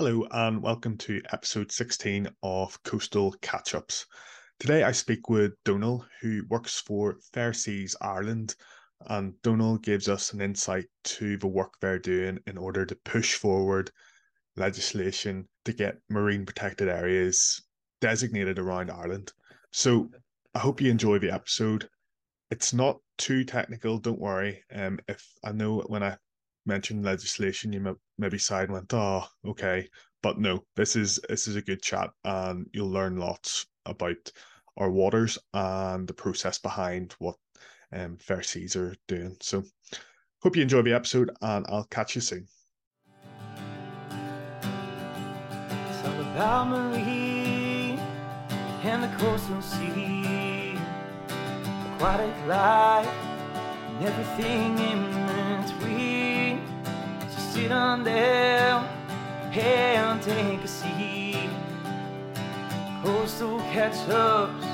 Hello and welcome to episode 16 of Coastal Catch-Ups. Today I speak with Donal, who works for Fair Seas Ireland, and Donal gives us an insight to the work they're doing in order to push forward legislation to get marine protected areas designated around Ireland. So I hope you enjoy the episode. It's not too technical, don't worry. If I know when I mentioned legislation, you maybe sighed and went, oh, okay. But no, this is a good chat, and you'll learn lots about our waters and the process behind what Fair Seas are doing. So hope you enjoy the episode, and I'll catch you soon. It's all about marine and the coastal sea, aquatic life and everything in between. Sit on down and take a seat. Coastal Catch-Ups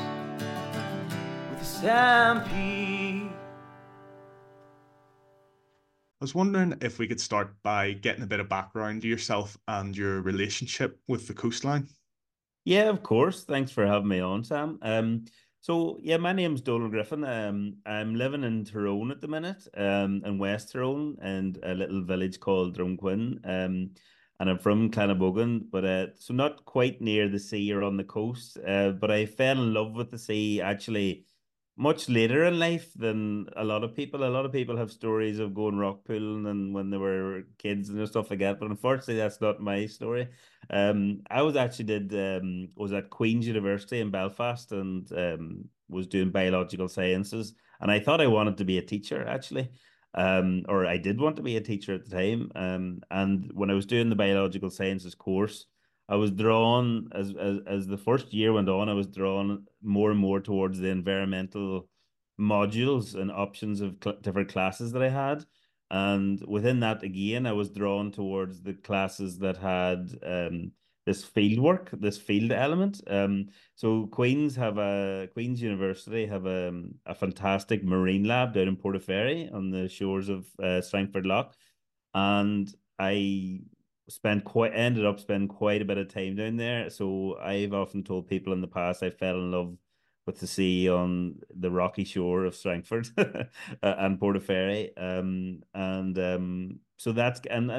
with Sam P. I was wondering if we could start by getting a bit of background to yourself and your relationship with the coastline. Yeah, of course. Thanks for having me on, Sam. So, my name's Donal Griffin. I'm living in Tyrone at the minute, in West Tyrone, and a little village called Drumquin. And I'm from Clannabogan, but so not quite near the sea or on the coast. But I fell in love with the sea actually much later in life than a lot of people. A lot of people have stories of going rock pooling and when they were kids and stuff like that. But unfortunately, that's not my story. I was at Queen's University in Belfast and was doing biological sciences, and I thought I wanted to be a teacher actually, or I did want to be a teacher at the time. And when I was doing the biological sciences course, I was drawn as the first year went on. I was drawn more and more towards the environmental modules and options of different classes that I had. And within that, again, I was drawn towards the classes that had this field work, this field element. So Queen's University have a fantastic marine lab down in Portaferry on the shores of Strangford Lough. And I ended up spending quite a bit of time down there. So I've often told people in the past, I fell in love with the sea on the rocky shore of Strangford and Portaferry. And I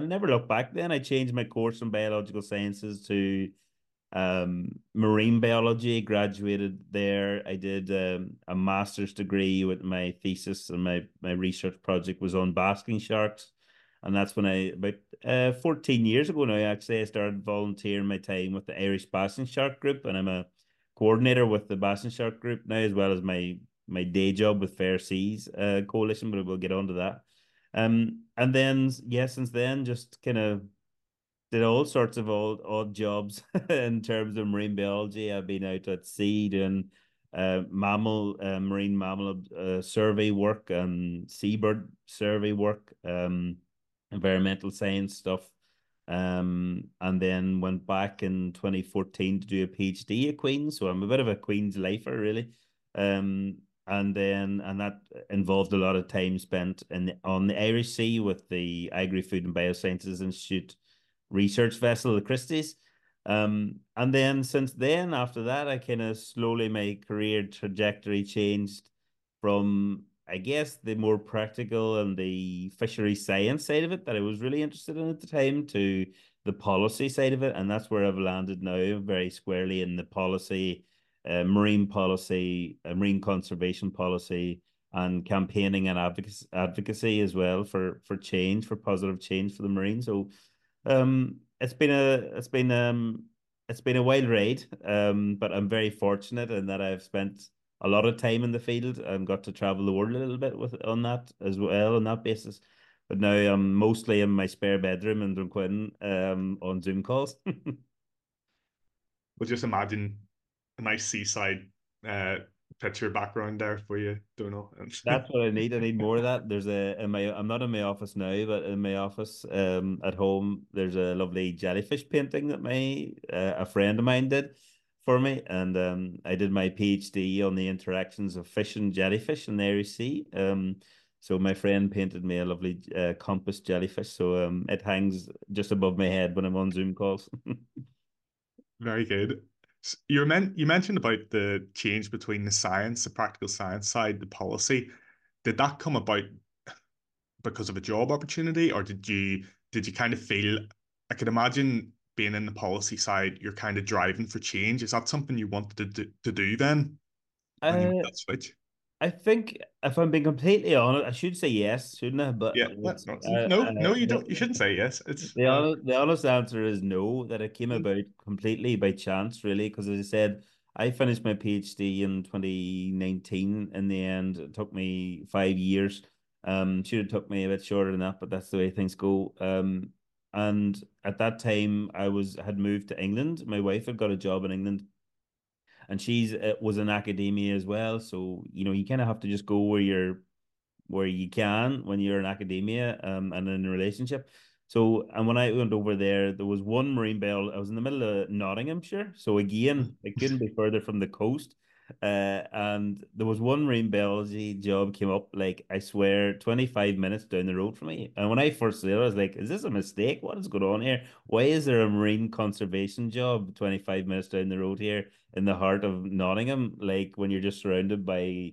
never looked back then. I changed my course from biological sciences to marine biology, graduated there. I did a master's degree with my thesis, and my research project was on basking sharks. And that's when about 14 years ago now, actually, I started volunteering my time with the Irish Basking Shark Group. And I'm a coordinator with the Basking Shark Group now, as well as my day job with Fair Seas Coalition, but we'll get on to that. And then, since then, just kind of did all sorts of odd jobs in terms of marine biology. I've been out at sea doing marine mammal survey work, seabird survey work, environmental science stuff, and then went back in 2014 to do a PhD at Queen's. So I'm a bit of a Queen's lifer, really. And that involved a lot of time spent on the Irish Sea with the Agri-Food and Biosciences Institute research vessel, the Christie's. And then since then, after that, I kind of slowly, my career trajectory changed from, I guess, the more practical and the fishery science side of it that I was really interested in at the time to the policy side of it. And that's where I've landed now, very squarely in the policy, marine policy, marine conservation policy, and campaigning and advocacy as well for change, for positive change for the marine. So it's been a wild ride, but I'm very fortunate in that I've spent a lot of time in the field and got to travel the world a little bit on that as well, on that basis. But now I'm mostly in my spare bedroom in Drumquin on Zoom calls. Well, just imagine a nice seaside picture background there for you, Donal. That's what I need. I need more of that. I'm not in my office now, but in my office at home, there's a lovely jellyfish painting that a friend of mine did for me, and I did my PhD on the interactions of fish and jellyfish in the Irish Sea. So my friend painted me a lovely compass jellyfish. So it hangs just above my head when I'm on Zoom calls. Very good. So you mentioned about the change between the science, the practical science side, the policy. Did that come about because of a job opportunity, or did you kind of feel, I could imagine being in the policy side, you're kind of driving for change. Is that something you wanted to do then? When you made that switch? I think, if I'm being completely honest, I should say yes, shouldn't I? But yeah, that's not no, you don't. You shouldn't say yes. It's the honest answer is no. That it came about completely by chance, really, because as I said, I finished my PhD in 2019. In the end, it took me 5 years. Should have took me a bit shorter than that, but that's the way things go. And at that time, I had moved to England. My wife had got a job in England. And she was in academia as well, so you know you kind of have to just go where you can when you're in academia and in a relationship. So and when I went over there, there was one marine biologist. I was in the middle of Nottinghamshire, so again I couldn't be further from the coast. And there was one marine biology job came up, like I swear, 25 minutes down the road from me. And when I first saw it, I was like, is this a mistake? What is going on here? Why is there a marine conservation job 25 minutes down the road here in the heart of Nottingham? Like when you're just surrounded by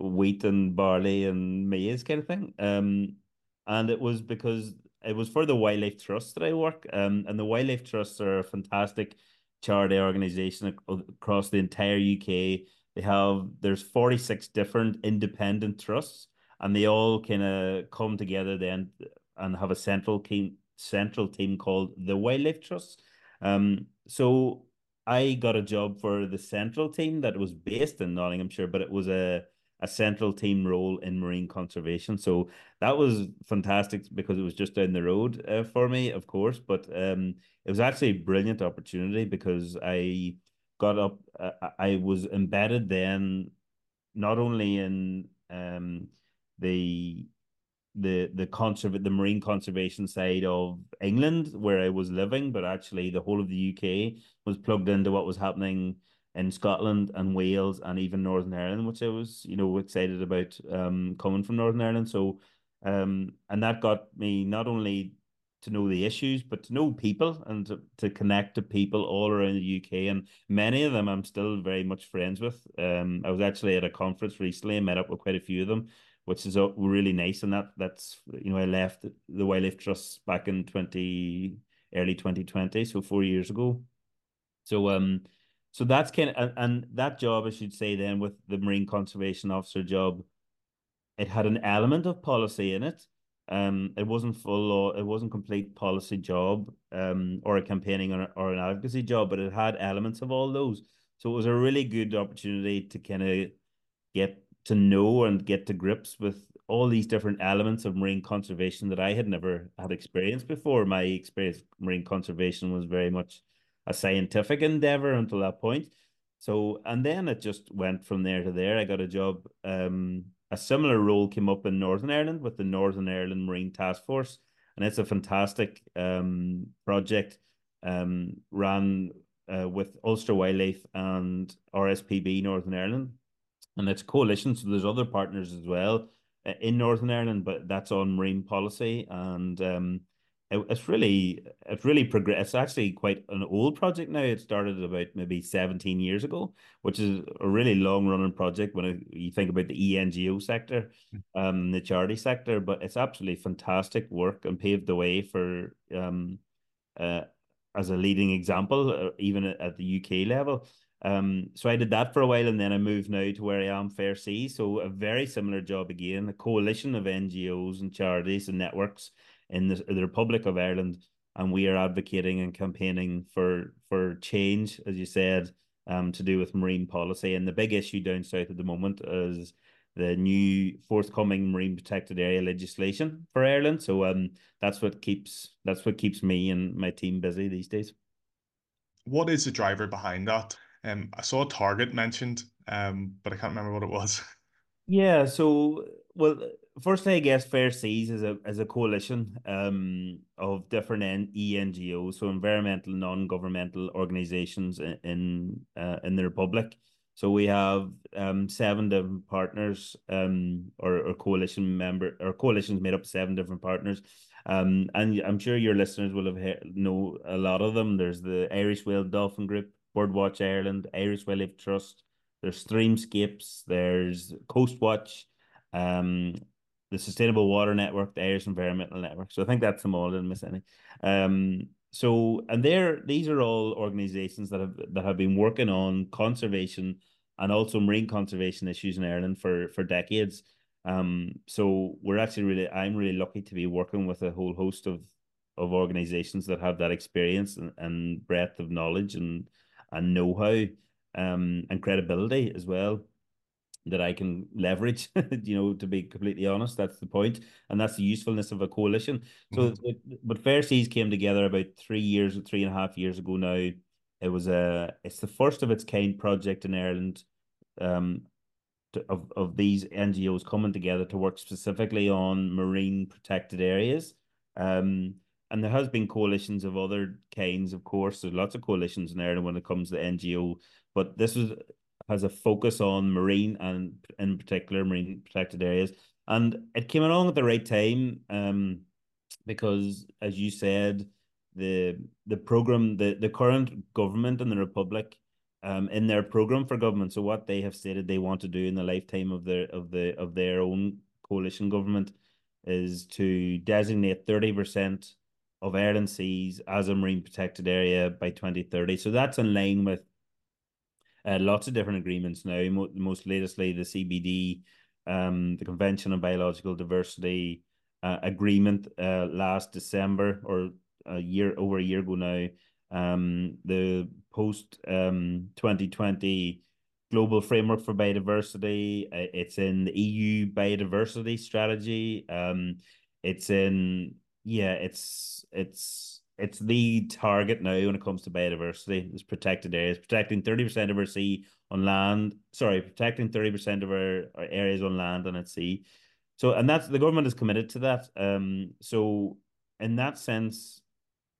wheat and barley and maize kind of thing. And it was because it was for the Wildlife Trust that I work. And the Wildlife Trusts are a fantastic charity organization across the entire UK. There's 46 different independent trusts, and they all kind of come together then and have a central team called the Wildlife Trusts. So I got a job for the central team that was based in Nottinghamshire, but it was a central team role in marine conservation. So that was fantastic because it was just down the road for me, of course, but it was actually a brilliant opportunity because I got up, I was embedded then not only in the marine conservation side of England where I was living, but actually the whole of the UK was plugged into what was happening in Scotland and Wales and even Northern Ireland, which I was, you know, excited about coming from Northern Ireland. So, and that got me not only to know the issues, but to know people and to connect to people all around the UK. And many of them I'm still very much friends with. I was actually at a conference recently and met up with quite a few of them, which is really nice. And that's, you know, I left the Wildlife Trust back in early 2020, so 4 years ago. So, so that's kind of, and that job, I should say then, with the Marine Conservation Officer job, it had an element of policy in it. It wasn't full or it wasn't complete policy job or a campaigning or an advocacy job, but it had elements of all those. So it was a really good opportunity to kind of get to know and get to grips with all these different elements of marine conservation that I had never had experienced before. My experience with marine conservation was very much a scientific endeavor until that point. So, and then it just went from there to there. I got a job, a similar role came up in Northern Ireland with the Northern Ireland Marine Task Force. And it's a fantastic project ran with Ulster Wildlife and RSPB Northern Ireland. And it's coalition, so there's other partners as well in Northern Ireland, but that's on marine policy. And It's really progressed. It's actually quite an old project now. It started about maybe 17 years ago, which is a really long-running project when you think about the NGO sector, the charity sector. But it's absolutely fantastic work and paved the way for, as a leading example, even at the UK level. So I did that for a while, and then I moved now to where I am, Fair Seas. So a very similar job again, a coalition of NGOs and charities and networks in the Republic of Ireland, and we are advocating and campaigning for change, as you said, to do with marine policy. And the big issue down south at the moment is the new forthcoming Marine Protected Area legislation for Ireland. So that's what keeps me and my team busy these days. What is the driver behind that? I saw a target mentioned, but I can't remember what it was. Yeah, so, well, firstly, I guess Fair Seas is a coalition of different NGOs, so environmental non-governmental organizations in the Republic. So we have 7 different partners, or coalition member, or coalitions made up of 7 different partners. And I'm sure your listeners will have know a lot of them. There's the Irish Whale Dolphin Group, Bird Watch Ireland, Irish Wildlife Trust. There's Streamscapes. There's Coast Watch, the Sustainable Water Network, the Irish Environmental Network. So I think that's them all. I didn't miss any. So, and these are all organizations that have been working on conservation and also marine conservation issues in Ireland for decades. So we're actually I'm really lucky to be working with a whole host of organizations that have that experience and breadth of knowledge and know-how, and credibility as well, that I can leverage, to be completely honest. That's the point, and that's the usefulness of a coalition. So, but Fair Seas came together about 3.5 years ago now. It was it's the first of its kind project in Ireland, of these NGOs coming together to work specifically on marine protected areas. And there has been coalitions of other kinds, of course. There's lots of coalitions in Ireland when it comes to NGO, but this has a focus on marine, and in particular marine protected areas. And it came along at the right time, because, as you said, the program, the current government in the Republic, in their program for government, so what they have stated they want to do in the lifetime of their own coalition government, is to designate 30% of Ireland's seas as a marine protected area by 2030. So that's in line with lots of different agreements now, most latestly the CBD, the Convention on Biological Diversity agreement last December, or over a year ago now, the post 2020 Global Framework for Biodiversity. It's in the EU biodiversity strategy. It's the target now when it comes to biodiversity. It's protected areas, protecting 30% of our sea on land. Sorry, protecting 30% of our areas on land and at sea. So, and that's, the government is committed to that. So in that sense,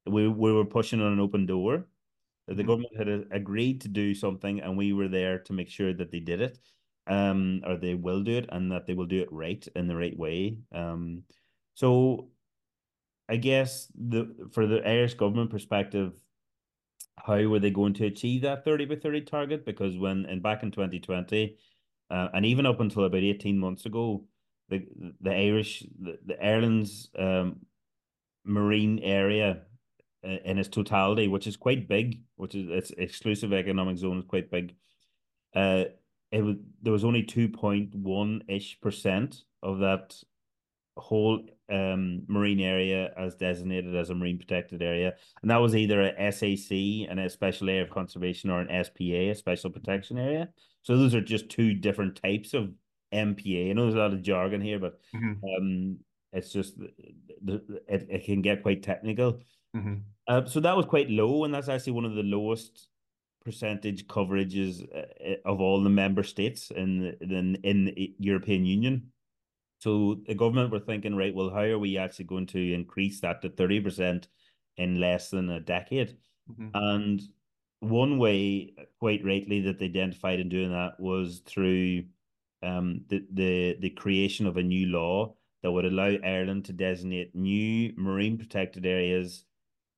we were pushing on an open door. The government had agreed to do something, and we were there to make sure that they did it, or they will do it, and that they will do it right, in the right way. So I guess for the Irish government perspective, how were they going to achieve that 30 by 30 target? Because back in 2020, and even up until about 18 months ago, Ireland's marine area in its totality, which is quite big, which is its exclusive economic zone is quite big. There was only 2.1% of that whole marine area as designated as a marine protected area, and that was either a SAC, and a special area of conservation, or an SPA, a special protection area. So those are just 2 different types of MPA. I know there's a lot of jargon here, but it's just it can get quite technical. So that was quite low, and that's actually one of the lowest percentage coverages of all the member states in the European Union. So the government were thinking, right, well, how are we actually going to increase that to 30% in less than a decade? And one way, quite rightly, that they identified in doing that was through the creation of a new law that would allow Ireland to designate new marine protected areas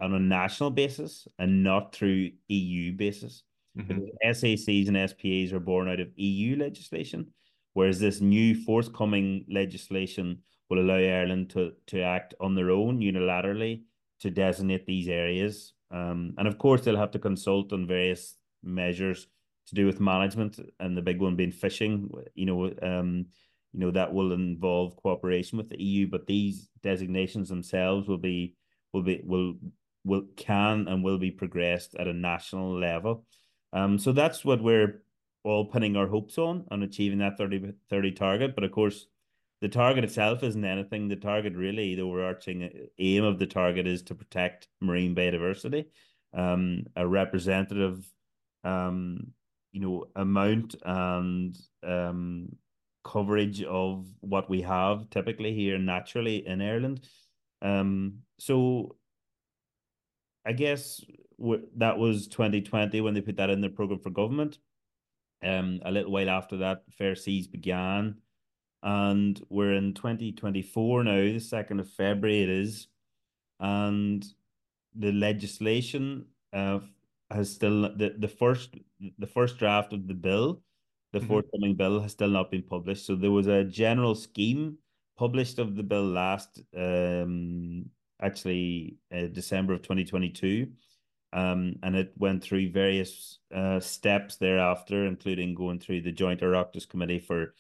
on a national basis and not through EU basis. Because SACs and SPAs are born out of EU legislation, whereas this new forthcoming legislation will allow Ireland to act on their own unilaterally to designate these areas. And of course, they'll have to consult on various measures to do with management, and the big one being fishing. That will involve cooperation with the EU, but these designations themselves will be progressed at a national level. So that's what we're all pinning our hopes on achieving that 30 target. But of course, the target itself isn't anything. The target, really, the overarching aim of the target is to protect marine biodiversity, a representative, amount and coverage of what we have typically here naturally in Ireland. So I guess that was 2020 when they put that in their program for government. A little while after that, Fair Seas began, and we're in 2024 now, the 2nd of February it is, and the legislation has still, the first draft of the bill, the forthcoming bill, has still not been published. So there was a general scheme published of the bill last, December of 2022, and it went through various steps thereafter, including going through the Joint Oireachtas Committee for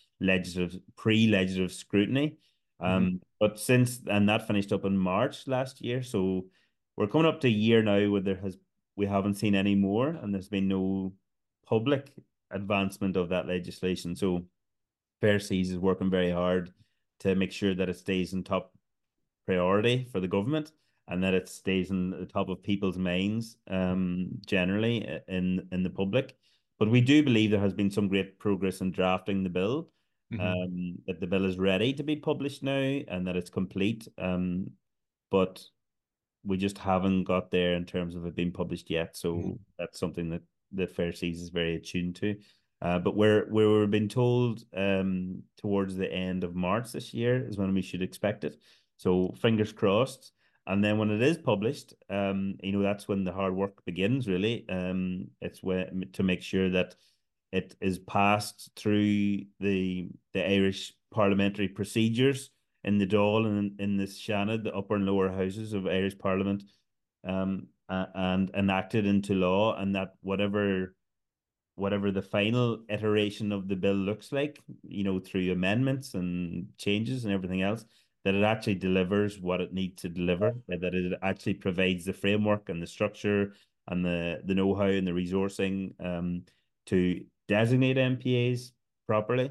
pre-legislative scrutiny. But since, and that finished up in March last year, so we're coming up to a year now where we haven't seen any more, and there's been no public advancement of that legislation. So Fair Seas is working very hard to make sure that it stays in top priority for the government, and that it stays in the top of people's minds, generally in the public. But we do believe there has been some great progress in drafting the bill, that the bill is ready to be published now and that it's complete. But we just haven't got there in terms of it being published yet. So that's something that the Fair Seas is very attuned to. But we're being told towards the end of March this year is when we should expect it. So fingers crossed. And then when it is published, that's when the hard work begins, really. It's to make sure that it is passed through the Irish parliamentary procedures in the Dáil and in the Shannon, the upper and lower houses of Irish Parliament, and enacted into law, and that whatever the final iteration of the bill looks like, through amendments and changes and everything else, that it actually delivers what it needs to deliver, that it actually provides the framework and the structure and the know-how and the resourcing to designate MPAs properly,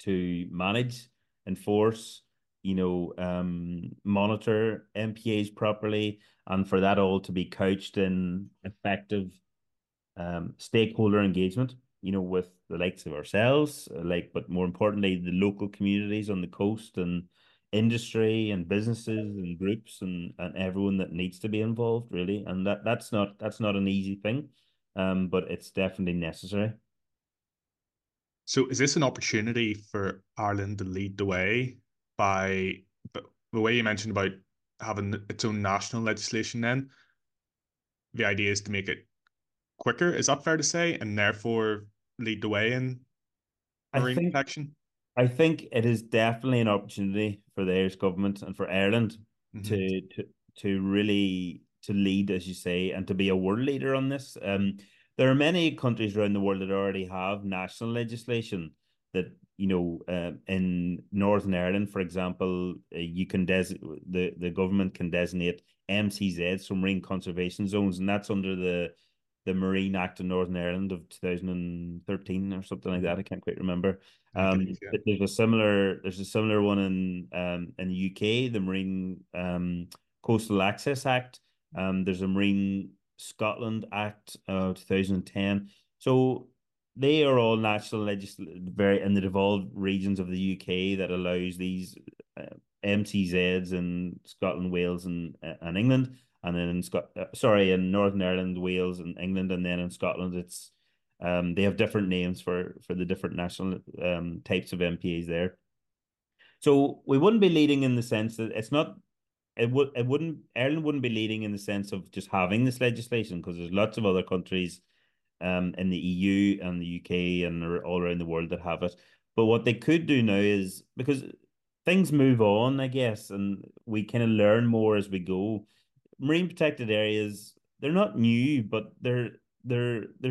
to manage, enforce, monitor MPAs properly, and for that all to be couched in effective stakeholder engagement, with the likes of ourselves, but more importantly, the local communities on the coast and industry and businesses and groups and everyone that needs to be involved, really. And that's not an easy thing, but it's definitely necessary. So is this an opportunity for Ireland to lead the way by the way you mentioned about having its own national legislation? Then the idea is to make it quicker, is that fair to say, and therefore lead the way in marine protection? I think it is definitely an opportunity for the Irish government and for Ireland to really lead, as you say, and to be a world leader on this. There are many countries around the world that already have national legislation that, in Northern Ireland, for example, you can the government can designate MCZs, so marine conservation zones, and that's under the Marine Act of Northern Ireland of 2013 or something like that. I can't quite remember. But there's a similar one in the UK, the Marine Coastal Access Act. There's a Marine Scotland Act of 2010. So they are all national legislation in the devolved regions of the UK that allows these MCZs in Scotland, Wales, and England. And then in Northern Ireland, Wales, and England, and then in Scotland, it's they have different names for the different national types of MPAs there. So we wouldn't be leading in the sense that Ireland wouldn't be leading in the sense of just having this legislation, because there's lots of other countries in the EU and the UK and all around the world that have it. But what they could do now is, because things move on, I guess, and we kind of learn more as we go. Marine protected areas, they're not new, but there's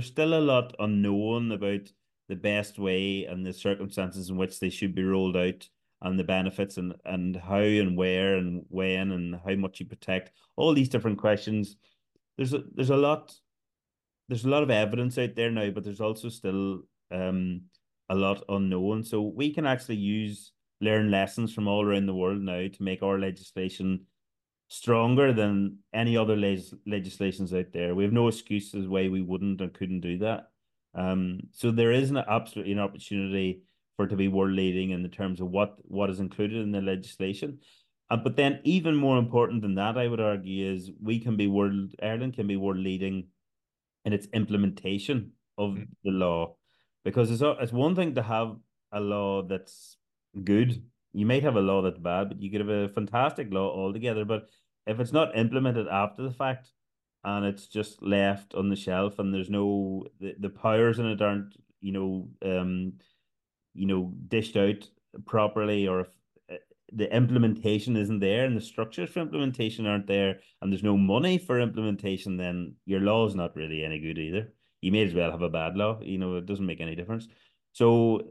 still a lot unknown about the best way and the circumstances in which they should be rolled out, and the benefits and how and where and when and how much you protect, all these different questions. There's a lot of evidence out there now, but there's also still a lot unknown. So we can actually learn lessons from all around the world now to make our legislation stronger than any other legislations out there. We have no excuse as why we wouldn't and couldn't do that. So there is absolutely an opportunity for it to be world leading in the terms of what is included in the legislation. But then even more important than that, I would argue, is Ireland can be world leading in its implementation of the law. Because it's one thing to have a law that's good. You might have a law that's bad, but you could have a fantastic law altogether. But if it's not implemented after the fact and it's just left on the shelf and there's no, the powers in it aren't, dished out properly, or if the implementation isn't there and the structures for implementation aren't there and there's no money for implementation, then your law is not really any good either. You may as well have a bad law. It doesn't make any difference. So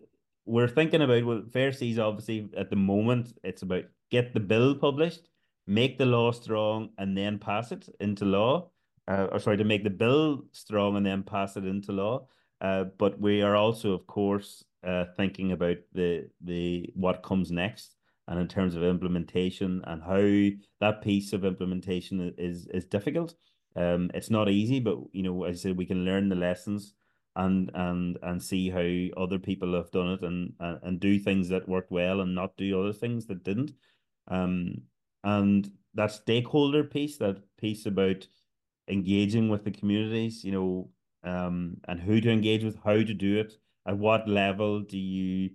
we're thinking about, well, Fair Seas, obviously, at the moment, it's about get the bill published, make the law strong, and then pass it into law. To make the bill strong and then pass it into law. But we are also, of course, thinking about the what comes next, and in terms of implementation and how that piece of implementation is difficult. It's not easy, but as I said, we can learn the lessons and see how other people have done it and do things that worked well and not do other things that didn't. And that stakeholder piece, that piece about engaging with the communities, and who to engage with, how to do it, at what level do you,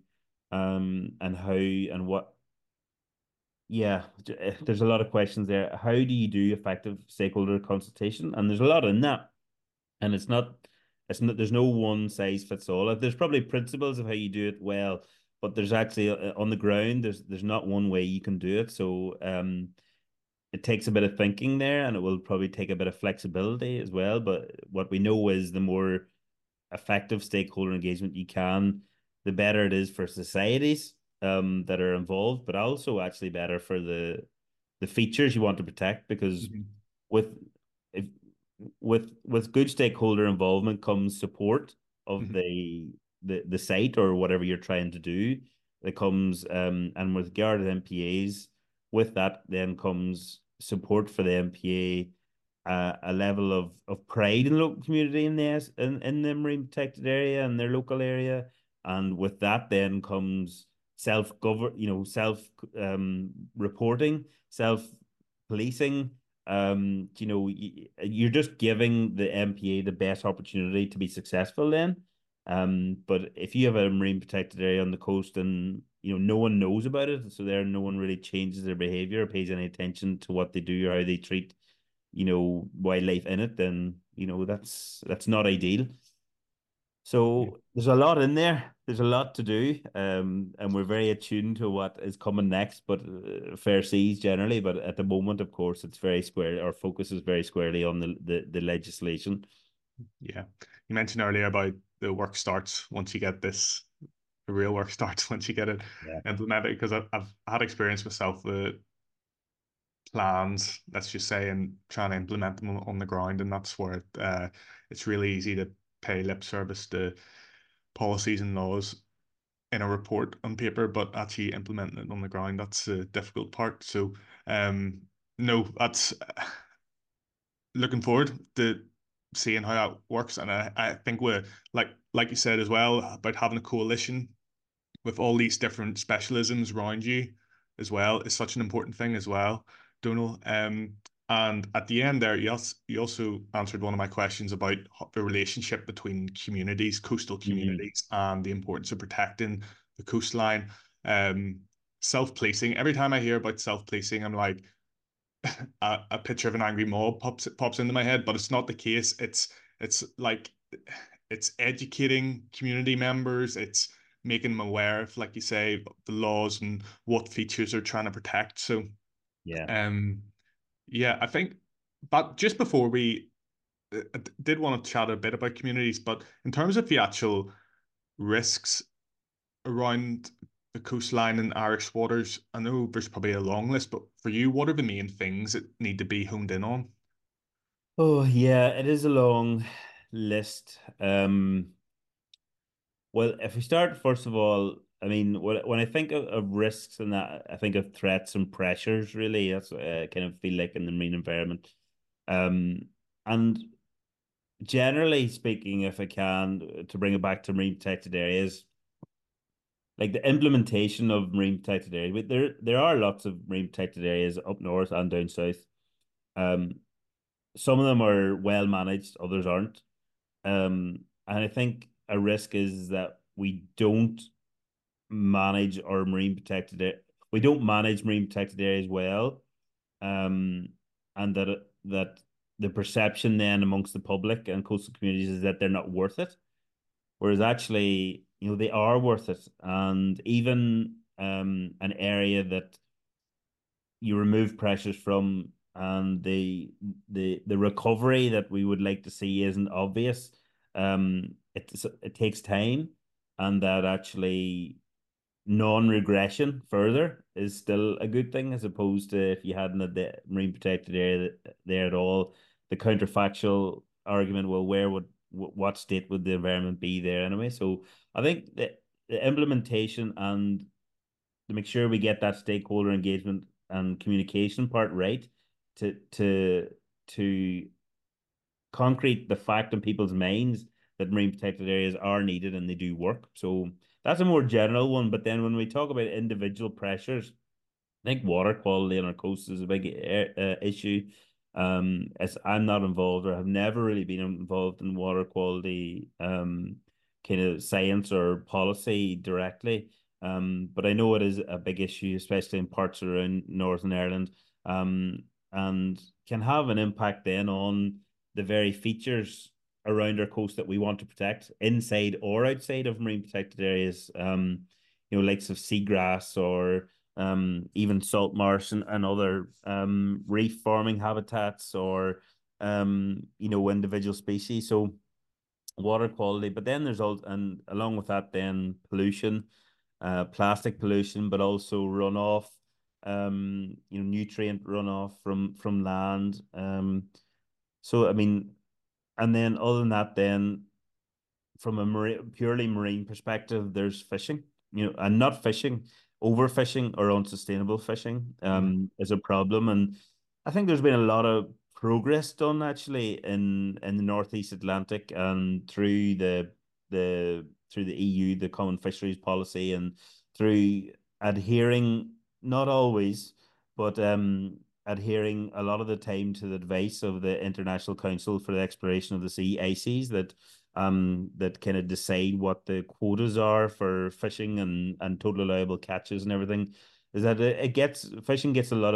and how and what. Yeah, there's a lot of questions there. How do you do effective stakeholder consultation? And there's a lot in that, and it's not. There's no one size fits all. There's probably principles of how you do it well, but there's actually on the ground, there's not one way you can do it. So it takes a bit of thinking there, and it will probably take a bit of flexibility as well. But what we know is the more effective stakeholder engagement you can, the better it is for societies that are involved, but also actually better for the features you want to protect, because with good stakeholder involvement comes support of the site or whatever you're trying to do. That comes and with regard to MPAs, with that then comes support for the MPA, a level of pride in the local community in the marine protected area and their local area, and with that then comes self-reporting, self-policing. You're just giving the MPA the best opportunity to be successful then. But if you have a marine protected area on the coast and, no one knows about it, so there no one really changes their behavior or pays any attention to what they do or how they treat, wildlife in it, then, that's not ideal. So there's a lot in there. There's a lot to do, and we're very attuned to what is coming next. But Fair Seas generally, but at the moment, of course, it's very square. Our focus is very squarely on the legislation. Yeah, you mentioned earlier about the work starts once you get this. The real work starts once you get it implemented. Because I've had experience myself with plans, let's just say, and trying to implement them on the ground, and that's where it's really easy to pay lip service to policies and laws in a report on paper, but actually implementing it on the ground, that's the difficult part. So no, that's looking forward to seeing how that works. And I think we're like you said as well, about having a coalition with all these different specialisms around you as well is such an important thing as well, Donal. And at the end there, you also answered one of my questions about the relationship between communities, coastal communities, and the importance of protecting the coastline. Self-policing. Every time I hear about self-policing, I'm like, a picture of an angry mob pops into my head, but it's not the case. It's educating community members. It's making them aware of, like you say, the laws and what features they're trying to protect. So, yeah. Yeah, I think, but just before we I did want to chat a bit about communities, but in terms of the actual risks around the coastline and Irish waters, I know there's probably a long list, but for you, what are the main things that need to be honed in on? Oh, yeah, it is a long list. Well, if we start, first of all, I mean, when I think of risks and that, I think of threats and pressures, really. That's what I kind of feel like in the marine environment. And generally speaking, if I can, to bring it back to marine protected areas, like the implementation of marine protected areas, but there are lots of marine protected areas up north and down south. Some of them are well managed, others aren't. And I think a risk is that we don't manage our marine protected areas. We don't manage marine protected areas well, and that the perception then amongst the public and coastal communities is that they're not worth it, whereas actually, you know, they are worth it. And even an area that you remove pressures from, and the recovery that we would like to see isn't obvious. It takes time, and that actually non-regression further is still a good thing, as opposed to if you hadn't had the marine protected area there at all, the counterfactual argument, well, where would, what state would the environment be there anyway? So I think the implementation and to make sure we get that stakeholder engagement and communication part right to concrete the fact in people's minds that marine protected areas are needed and they do work. So that's a more general one. But then when we talk about individual pressures, I think water quality on our coast is a big issue. As I'm not involved, or have never really been involved in water quality kind of science or policy directly. But I know it is a big issue, especially in parts around Northern Ireland, and can have an impact then on the very features around our coast that we want to protect, inside or outside of marine protected areas, you know, likes of seagrass or even salt marsh and other reef farming habitats, or you know, individual species. So water quality, but then there's all, and along with that then pollution, plastic pollution, but also runoff, you know, nutrient runoff from land. So I mean, and then other than that, then from a purely marine perspective, there's fishing, you know, and not fishing, overfishing or unsustainable fishing is a problem. And I think there's been a lot of progress done actually in the Northeast Atlantic and through the EU, the Common Fisheries Policy, and through adhering, not always, but adhering a lot of the time to the advice of the International Council for the Exploration of the Sea, ICES, that kind of decide what the quotas are for fishing and total allowable catches and everything, is that it gets, fishing gets a lot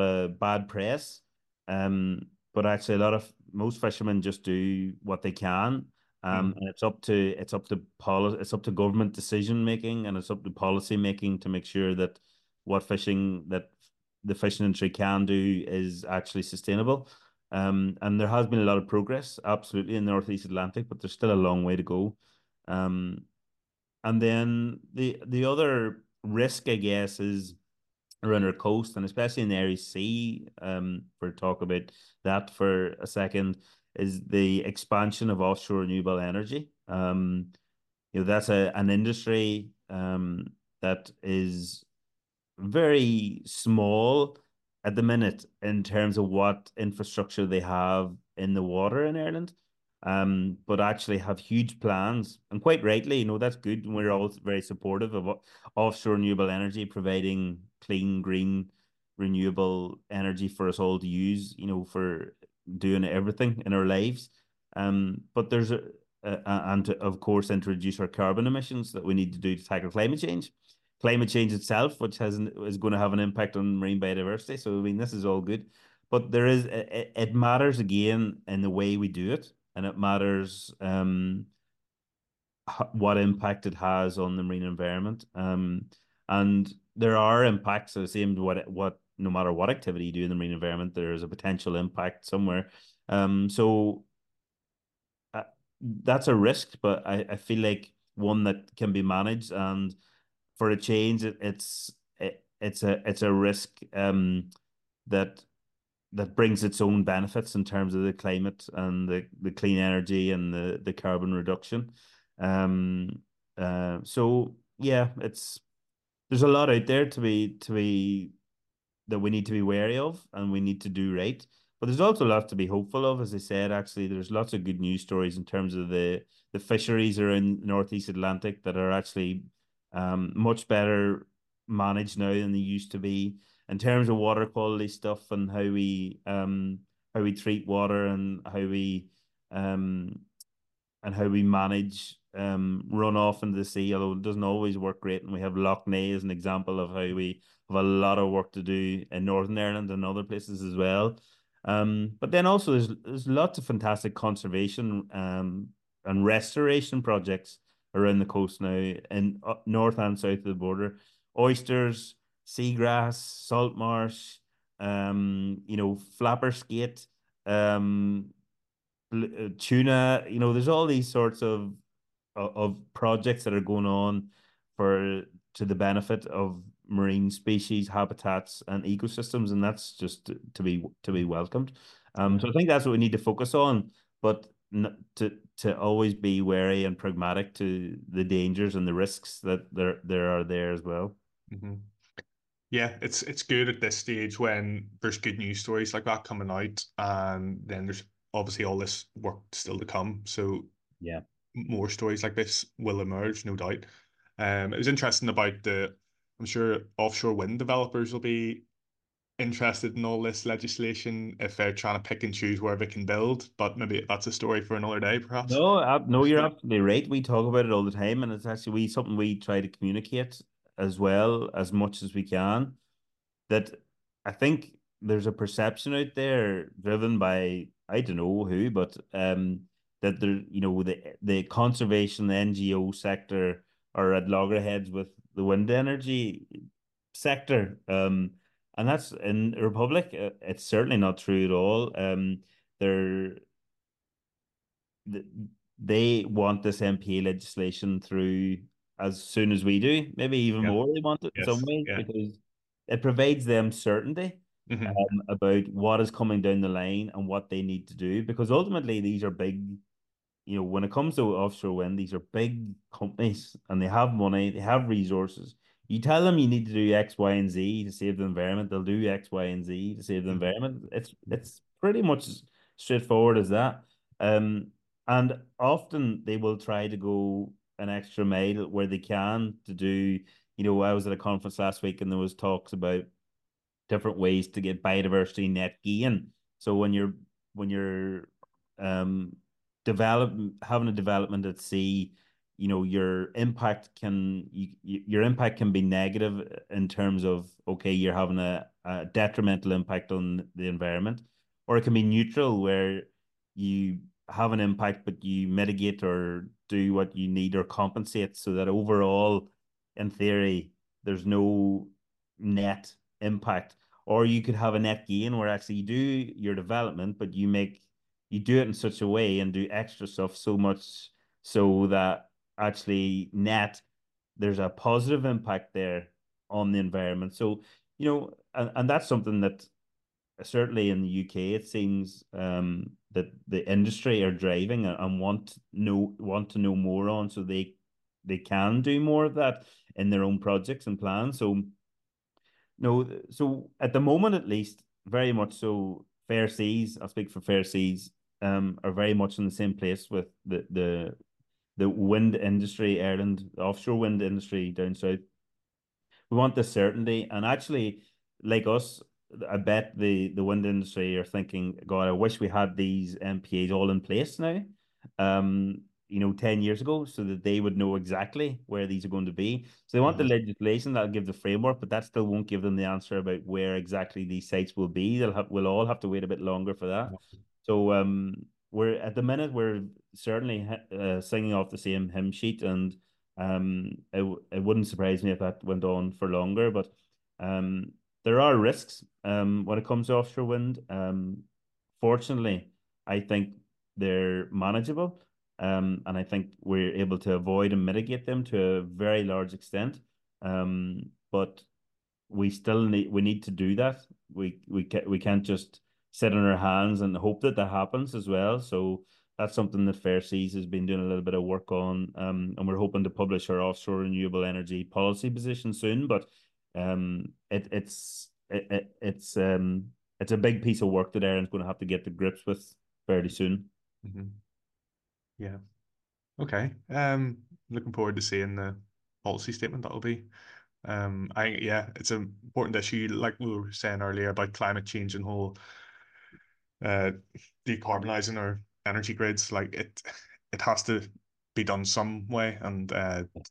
of bad press, but actually a lot of most fishermen just do what they can. And it's up to government decision making, and it's up to policy making to make sure that what fishing that the fishing industry can do is actually sustainable. And there has been a lot of progress, absolutely, in the Northeast Atlantic, but there's still a long way to go. And then the other risk, I guess, is around our coast, and especially in the Irish Sea, we'll talk about that for a second, is the expansion of offshore renewable energy. You know, that's an industry that is very small at the minute in terms of what infrastructure they have in the water in Ireland, but actually have huge plans, and quite rightly, you know, that's good, and we're all very supportive of offshore renewable energy, providing clean, green, renewable energy for us all to use, you know, for doing everything in our lives. But there's and to, of course, introduce our carbon emissions that we need to do to tackle climate change. Climate change itself, which is going to have an impact on marine biodiversity. So, I mean, this is all good. But there is, it matters, again, in the way we do it. And it matters what impact it has on the marine environment. And there are impacts, so the same, no matter what activity you do in the marine environment, there is a potential impact somewhere. So that's a risk, but I feel like one that can be managed. And for a change, it's a risk that brings its own benefits in terms of the climate and the clean energy and the carbon reduction. So yeah, there's a lot out there that we need to be wary of, and we need to do right. But there's also a lot to be hopeful of. As I said, actually, there's lots of good news stories in terms of the fisheries around Northeast Atlantic that are actually much better managed now than they used to be, in terms of water quality stuff and how we treat water and how we and how we manage runoff into the sea, although it doesn't always work great. And we have Loch Ness as an example of how we have a lot of work to do in Northern Ireland and other places as well. But then also there's lots of fantastic conservation and restoration projects around the coast now, in north and south of the border. Oysters, seagrass, salt marsh, you know, flapper skate, tuna, you know, there's all these sorts of projects that are going on to the benefit of marine species, habitats and ecosystems, and that's just to be welcomed. So I think that's what we need to focus on, but to always be wary and pragmatic to the dangers and the risks that there are there as well. Mm-hmm. Yeah, it's good at this stage when there's good news stories like that coming out, and then there's obviously all this work still to come. So yeah, more stories like this will emerge, no doubt. It was interesting about I'm sure offshore wind developers will be interested in all this legislation if they're trying to pick and choose where they can build, but maybe that's a story for another day, perhaps. No, you're absolutely right. We talk about it all the time, and it's actually something we try to communicate as well as much as we can. That I think there's a perception out there driven by I don't know who, but that there, you know, the conservation, the NGO sector are at loggerheads with the wind energy sector, and that's in the Republic. It's certainly not true at all. They want this MP legislation through as soon as we do, maybe even more. They want it in some ways because it provides them certainty about what is coming down the line and what they need to do. Because ultimately, these are big. You know, when it comes to offshore wind, these are big companies and they have money, they have resources. You tell them you need to do X, Y, and Z to save the environment, they'll do X, Y, and Z to save the environment. It's pretty much as straightforward as that. And often they will try to go an extra mile where they can to do, you know, I was at a conference last week and there was talks about different ways to get biodiversity net gain. So when you're having a development at sea, you know, your impact can be negative in terms of, okay, you're having a detrimental impact on the environment, or it can be neutral where you have an impact but you mitigate or do what you need or compensate so that overall, in theory, there's no net impact. Or you could have a net gain where actually you do your development but you do it in such a way and do extra stuff so much so that actually net there's a positive impact there on the environment. So, you know, and that's something that certainly in the UK, it seems that the industry are driving and want to know more on, so they can do more of that in their own projects and plans. So, no, so at the moment, at least, very much so, Fair Seas, I'll speak for Fair Seas, are very much in the same place with the wind industry, Ireland, the offshore wind industry down south. We want the certainty, and actually, like us, I bet the wind industry are thinking, God, I wish we had these MPAs all in place now, you know, 10 years ago, so that they would know exactly where these are going to be. So they want the legislation that'll give the framework, but that still won't give them the answer about where exactly these sites will be. We'll all have to wait a bit longer for that. So we're at the minute, we're certainly singing off the same hymn sheet, and it wouldn't surprise me if that went on for longer. But there are risks when it comes to offshore wind. Fortunately, I think they're manageable, and I think we're able to avoid and mitigate them to a very large extent. But we still need to do that. We can't just sit on our hands and hope that happens as well. So that's something that Fair Seas has been doing a little bit of work on, and we're hoping to publish our offshore renewable energy policy position soon. But it's a big piece of work that Ireland's going to have to get to grips with fairly soon. Mm-hmm. Yeah. Okay. Looking forward to seeing the policy statement that'll be. It's an important issue, like we were saying earlier about climate change and whole decarbonising our energy grids. Like it has to be done some way, and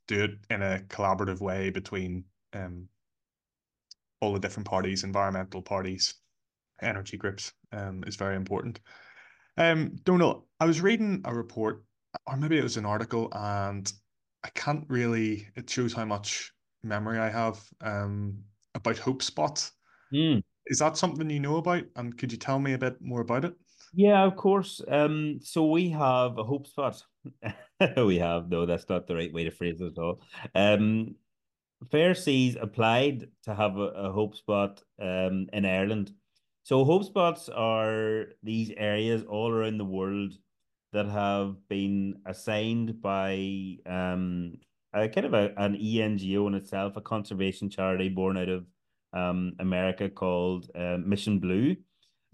do it in a collaborative way between all the different parties, environmental parties, energy groups, is very important. Donal, I was reading a report, or maybe it was an article, and I can't really, it shows how much memory I have about hope spots. Mm. Is that something you know about, and could you tell me a bit more about it? Yeah, of course. So we have a hope spot. We have, no, that's not the right way to phrase it at all. Fair Seas applied to have a hope spot in Ireland. So hope spots are these areas all around the world that have been assigned by an NGO in itself, a conservation charity born out of America called Mission Blue.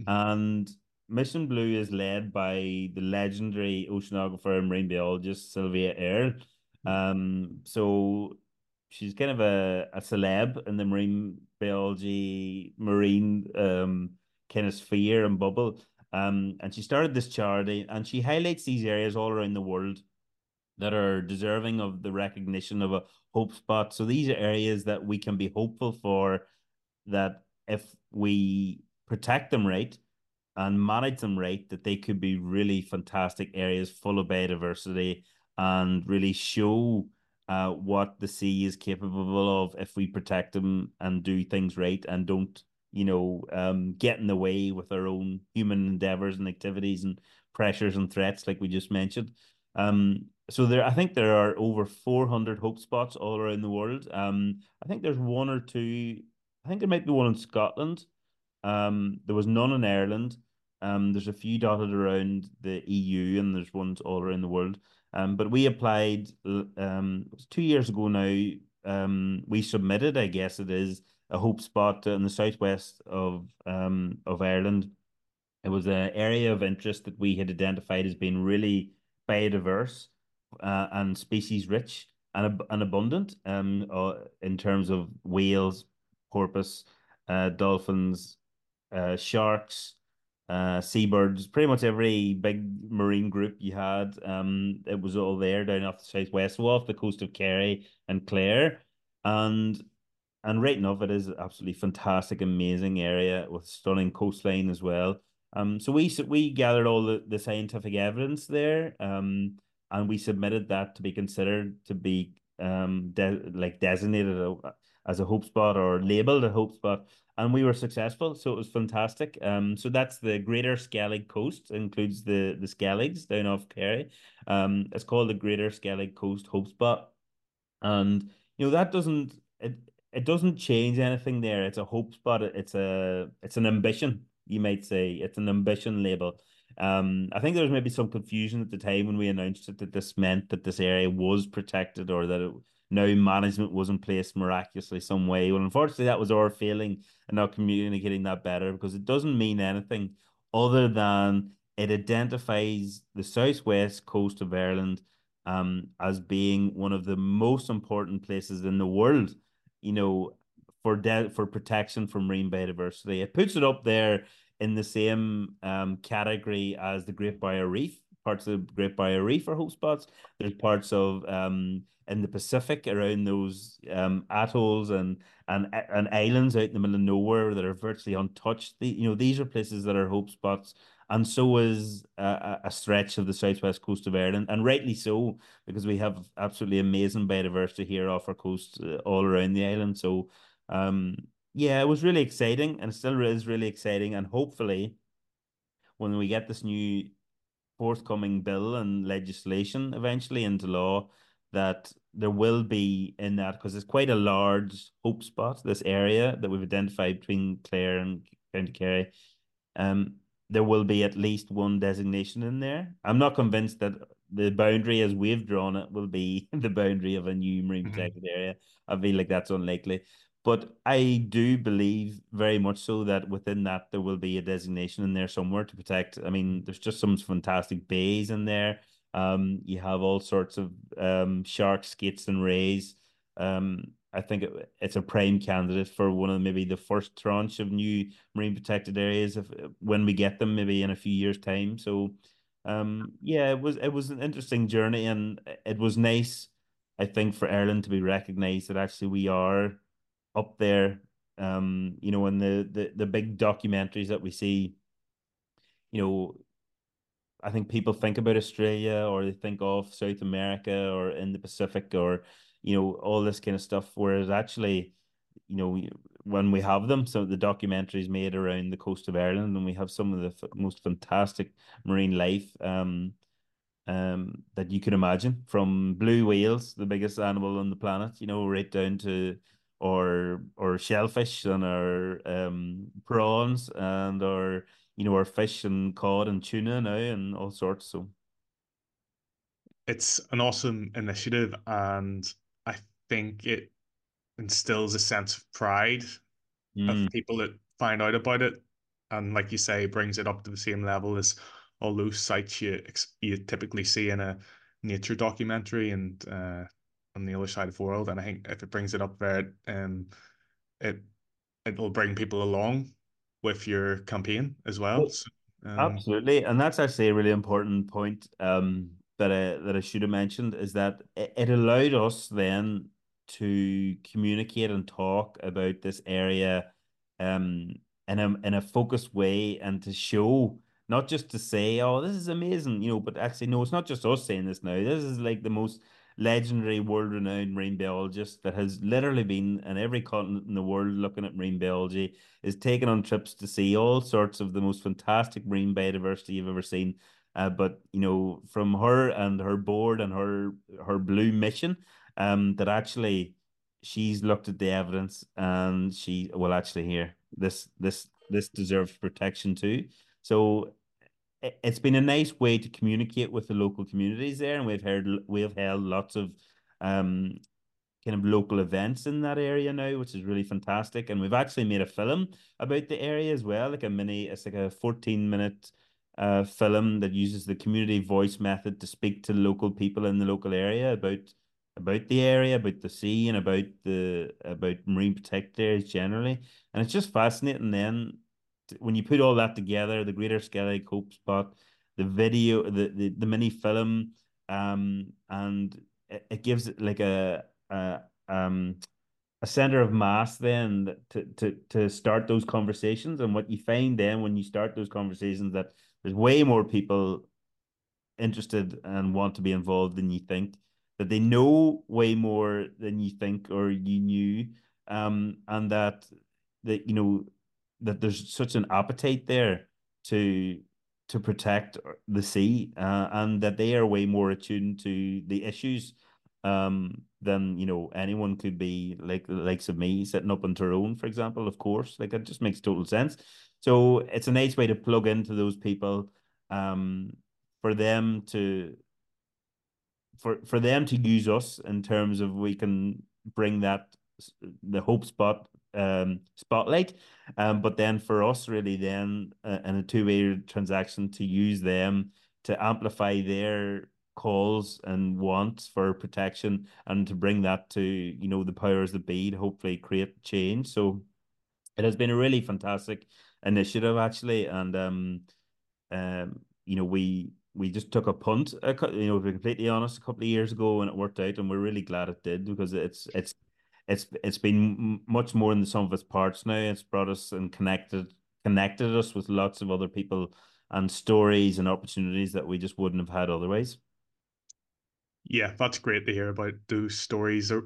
And Mission Blue is led by the legendary oceanographer and marine biologist Sylvia Eyre. So she's kind of a celeb in the marine biology, marine kind of sphere and bubble. And she started this charity, and she highlights these areas all around the world that are deserving of the recognition of a hope spot. So these are areas that we can be hopeful for, that if we protect them right and manage them right, that they could be really fantastic areas full of biodiversity and really show what the sea is capable of if we protect them and do things right and don't, get in the way with our own human endeavors and activities and pressures and threats like we just mentioned. So I think there are over 400 hope spots all around the world. I think there's one or two. I think there might be one in Scotland. There was none in Ireland. There's a few dotted around the EU, and there's ones all around the world. But we applied, it was 2 years ago now. We submitted, I guess it is, a hope spot in the southwest of Ireland. It was an area of interest that we had identified as being really biodiverse and species rich and abundant in terms of whales, porpoise, dolphins, sharks, seabirds, pretty much every big marine group you had. It was all there down off the southwest, so off the coast of Kerry and Clare. And right enough, it is an absolutely fantastic, amazing area with stunning coastline as well. So we gathered all the scientific evidence there, and we submitted that to be considered to be designated as a hope spot or labelled a hope spot, and we were successful. So it was fantastic. So that's the Greater Skellig coast, includes the Skelligs down off Kerry. It's called the Greater Skellig Coast Hope Spot, and that doesn't it doesn't change anything there. It's a hope spot. It's an ambition. You might say it's an ambition label. I think there was maybe some confusion at the time when we announced it that this meant that this area was protected, or that now management was in place miraculously some way. Well, unfortunately, that was our failing and not communicating that better, because it doesn't mean anything other than it identifies the southwest coast of Ireland as being one of the most important places in the world, for protection from marine biodiversity. It puts it up there in the same category as the Great Barrier Reef. Parts of the Great Barrier Reef are hope spots. There's parts of in the Pacific around those atolls and islands out in the middle of nowhere that are virtually untouched. These are places that are hope spots, and so is a stretch of the southwest coast of Ireland, and rightly so, because we have absolutely amazing biodiversity here off our coast, all around the island. So yeah, it was really exciting, and it still is really exciting. And hopefully, when we get this new forthcoming bill and legislation eventually into law, that there will be in that, because it's quite a large hope spot, this area that we've identified between Clare and County Kerry. There will be at least one designation in there. I'm not convinced that the boundary as we've drawn it will be the boundary of a new marine protected area. I feel like that's unlikely. But I do believe very much so that within that there will be a designation in there somewhere to protect. I mean, there's just some fantastic bays in there. You have all sorts of sharks, skates and rays. I think it's a prime candidate for one of maybe the first tranche of new marine protected areas when we get them maybe in a few years' time. So Yeah, it was an interesting journey, and it was nice, I think, for Ireland to be recognised that actually we are up there. You know, in the big documentaries that we see, you know, I think people think about Australia, or they think of South America or in the Pacific, or, you know, all this kind of stuff. Whereas actually, you know, when we have them, so the documentaries made around the coast of Ireland, and we have some of the most fantastic marine life that you could imagine, from blue whales, the biggest animal on the planet, you know, right down to or shellfish and our prawns and our, you know, our fish and cod and tuna now and all sorts. So it's an awesome initiative, and I think it instills a sense of pride of people that find out about it, and like you say, brings it up to the same level as all those sites you typically see in a nature documentary and on the other side of the world. And I think if it brings it up there, it will bring people along with your campaign as well. So, absolutely, and that's actually a really important point that I should have mentioned, is that it allowed us then to communicate and talk about this area in a focused way, and to show, not just to say, oh, this is amazing, you know, but actually, no, it's not just us saying this now. This is like the most legendary, world-renowned marine biologist that has literally been in every continent in the world looking at marine biology, is taken on trips to see all sorts of the most fantastic marine biodiversity you've ever seen. But, you know, from her and her board and her blue mission, that actually she's looked at the evidence, and she, well, actually here, this deserves protection too. So it's been a nice way to communicate with the local communities there, and we've held lots of kind of local events in that area now, which is really fantastic. And we've actually made a film about the area as well, like a mini, it's like a 14-minute film that uses the community voice method to speak to local people in the local area about the area, about the sea, and about marine protected areas generally. And it's just fascinating then, when you put all that together, the Greater Skellig Hope Spot, the video, the mini film, and it gives it like a center of mass then to start those conversations. And what you find then when you start those conversations, that there's way more people interested and want to be involved than you think, that they know way more than you think or you knew, and that you know, that there's such an appetite there to protect the sea, and that they are way more attuned to the issues than, you know, anyone could be, like the likes of me sitting up in Tyrone, for example. Of course, like, it just makes total sense. So it's a nice way to plug into those people, for them to use us in terms of, we can bring the Hope Spot spotlight, but then for us really then, in a two-way transaction, to use them to amplify their calls and wants for protection, and to bring that to, you know, the powers that be, to hopefully create change. So it has been a really fantastic initiative actually, and you know, we just took a punt, you know, to be completely honest, a couple of years ago, and it worked out, and we're really glad it did, because it's been much more than the sum of its parts now. It's brought us and connected us with lots of other people and stories and opportunities that we just wouldn't have had otherwise. Yeah, that's great to hear about. Those stories are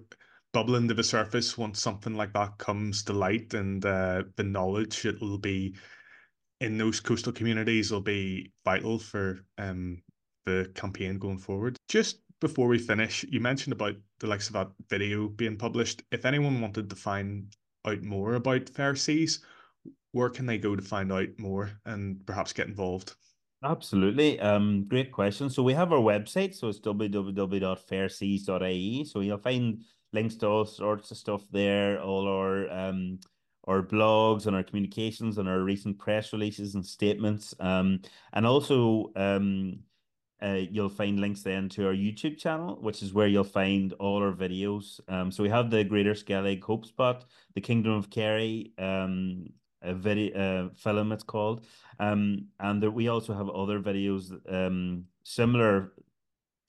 bubbling to the surface once something like that comes to light, and the knowledge it will be in those coastal communities will be vital for the campaign going forward. Just before we finish, you mentioned about the likes of that video being published. If anyone wanted to find out more about Fair Seas, where can they go to find out more and perhaps get involved? Absolutely. Great question. So we have our website, so it's www.fairseas.ie. So you'll find links to all sorts of stuff there, all our blogs and our communications and our recent press releases and statements. And also, you'll find links then to our YouTube channel, which is where you'll find all our videos. So we have the Greater Skellig Hope Spot, the Kingdom of Kerry, a very film, it's called. And that we also have other videos, similar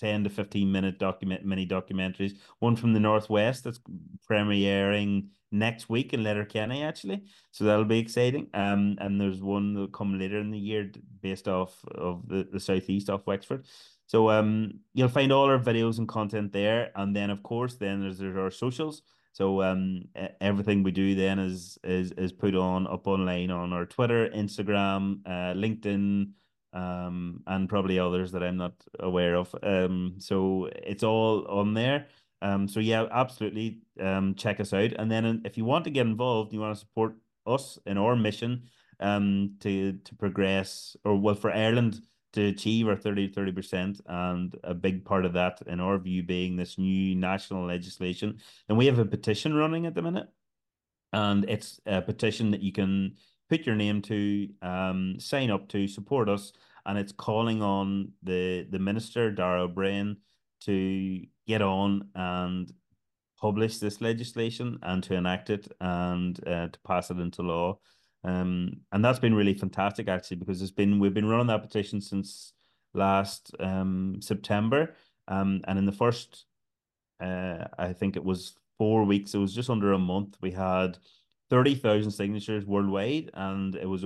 10 to 15 minute mini documentaries. One from the Northwest that's premiering next week in Letterkenny, actually. So that'll be exciting. And there's one that'll come later in the year based off of the Southeast, off Wexford. So you'll find all our videos and content there. And then, of course, then there's our socials. So everything we do then is put on up online on our Twitter, Instagram, LinkedIn, and probably others that I'm not aware of. So it's all on there. So yeah, absolutely, check us out. And then if you want to get involved, you want to support us in our mission to progress, or well, for Ireland to achieve our 30% and a big part of that, in our view, being this new national legislation. And we have a petition running at the minute, and it's a petition that you can put your name to, sign up to, support us, and it's calling on the Minister, Dara O'Brien, to get on and publish this legislation and to enact it and to pass it into law. And that's been really fantastic, actually, because we've been running that petition since last September, and in the first, I think it was 4 weeks, it was just under a month, we had 30,000 signatures worldwide, and it was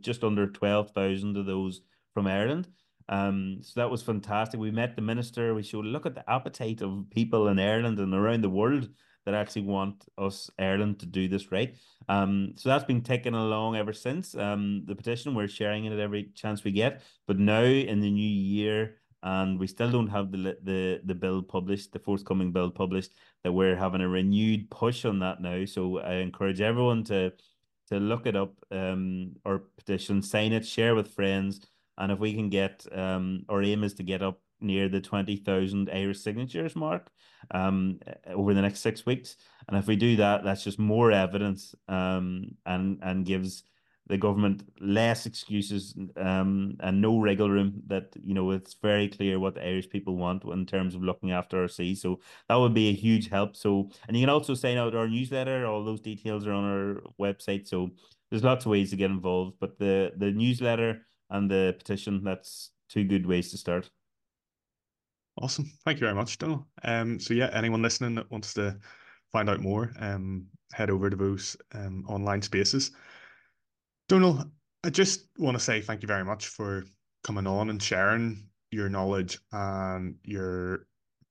just under 12,000 of those from Ireland. So that was fantastic. We met the Minister, we showed, look at the appetite of people in Ireland and around the world that actually want us, Ireland, to do this right. So that's been taken along ever since. The petition, we're sharing it at every chance we get, but now in the new year, and we still don't have the bill published, the forthcoming bill published, that we're having a renewed push on that now. So I encourage everyone to look it up, our petition, sign it, share with friends, and if we can get, our aim is to get up near the 20,000 Irish signatures mark over the next 6 weeks. And if we do that, that's just more evidence and gives the government less excuses and no wriggle room, that, you know, it's very clear what the Irish people want in terms of looking after our seas. So that would be a huge help. So, and you can also sign out our newsletter. All those details are on our website. So there's lots of ways to get involved, but the newsletter and the petition, that's two good ways to start. Awesome. Thank you very much, Donal. So yeah, anyone listening that wants to find out more, head over to those online spaces. Donal, I just want to say thank you very much for coming on and sharing your knowledge and your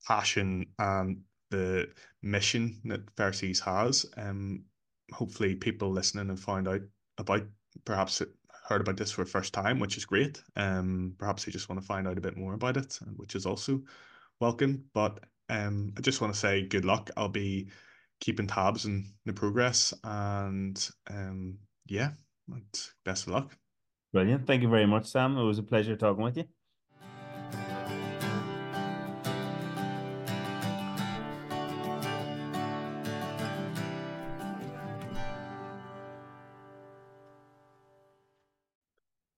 passion and the mission that Fair Seas has. Hopefully people listening and find out about, perhaps heard about this for the first time, which is great. Perhaps they just want to find out a bit more about it, which is also welcome. But I just want to say good luck. I'll be keeping tabs on the progress, and yeah, best of luck. Brilliant. Thank you very much, Sam. It was a pleasure talking with you.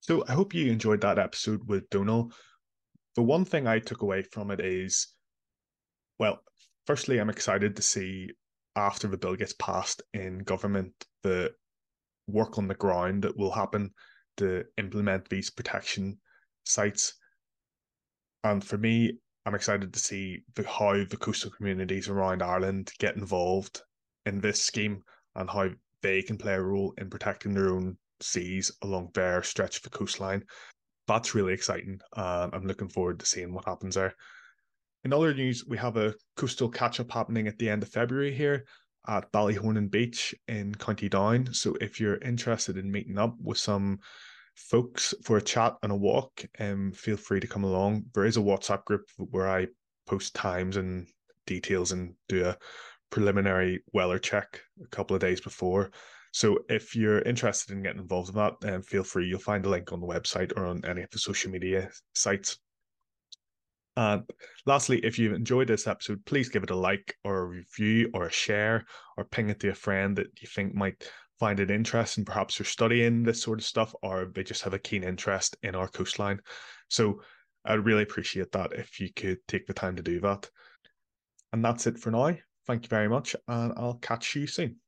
So I hope you enjoyed that episode with Donal. The one thing I took away from it is, well, firstly, I'm excited to see, after the bill gets passed in government, the work on the ground that will happen to implement these protection sites. And for me, I'm excited to see how the coastal communities around Ireland get involved in this scheme and how they can play a role in protecting their own seas along their stretch of the coastline. That's really exciting, and I'm looking forward to seeing what happens there. In other news, we have a coastal catch-up happening at the end of February here at Ballyhonan Beach in County Down. So if you're interested in meeting up with some folks for a chat and a walk, feel free to come along. There is a WhatsApp group where I post times and details and do a preliminary weather check a couple of days before. So if you're interested in getting involved in that, feel free. You'll find a link on the website or on any of the social media sites. And lastly, if you've enjoyed this episode, please give it a like or a review or a share, or ping it to a friend that you think might find it interesting. Perhaps they're studying this sort of stuff, or they just have a keen interest in our coastline. So I'd really appreciate that if you could take the time to do that. And that's it for now. Thank you very much, and I'll catch you soon.